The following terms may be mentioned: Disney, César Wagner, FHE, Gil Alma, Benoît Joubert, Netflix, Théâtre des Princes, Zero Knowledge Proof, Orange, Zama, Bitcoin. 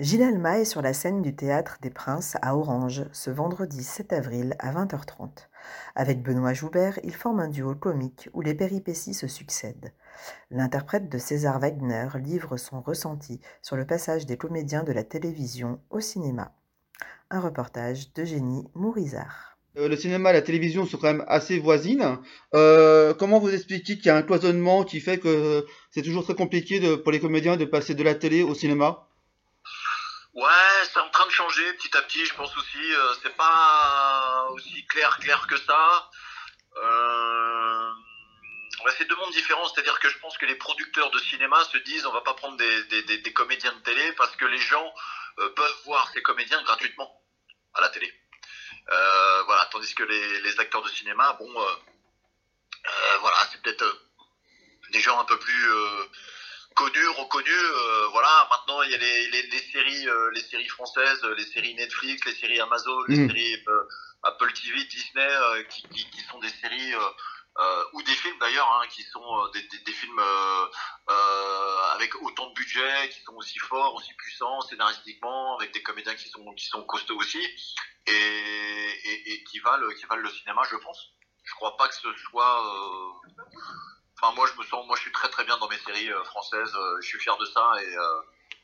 Gil Alma est sur la scène du Théâtre des Princes à Orange ce vendredi 7 avril à 20h30. Avec Benoît Joubert, il forme un duo comique où les péripéties se succèdent. L'interprète de César Wagner livre son ressenti sur le passage des comédiens de la télévision au cinéma. Un reportage d'Eugénie Mourizard. Le cinéma et la télévision sont quand même assez voisines. Comment vous expliquez qu'il y a un cloisonnement qui fait que c'est toujours très compliqué pour les comédiens de passer de la télé au cinéma ? Ouais, c'est en train de changer petit à petit, je pense aussi. C'est pas aussi clair que ça. C'est deux mondes différents, c'est-à-dire que je pense que les producteurs de cinéma se disent on va pas prendre des comédiens de télé parce que les gens peuvent voir ces comédiens gratuitement à la télé. Tandis que les acteurs de cinéma, c'est peut-être des gens un peu plus... connus, reconnus, maintenant il y a les séries, les séries françaises, les séries Netflix, les séries Amazon, les séries Apple TV, Disney, qui sont des séries, ou des films d'ailleurs, qui sont des films avec autant de budget, qui sont aussi forts, aussi puissants, scénaristiquement, avec des comédiens qui sont costauds aussi, et qui valent le cinéma, je pense. Je crois pas que ce soit... je suis très très bien dans mes séries françaises, je suis fier de ça et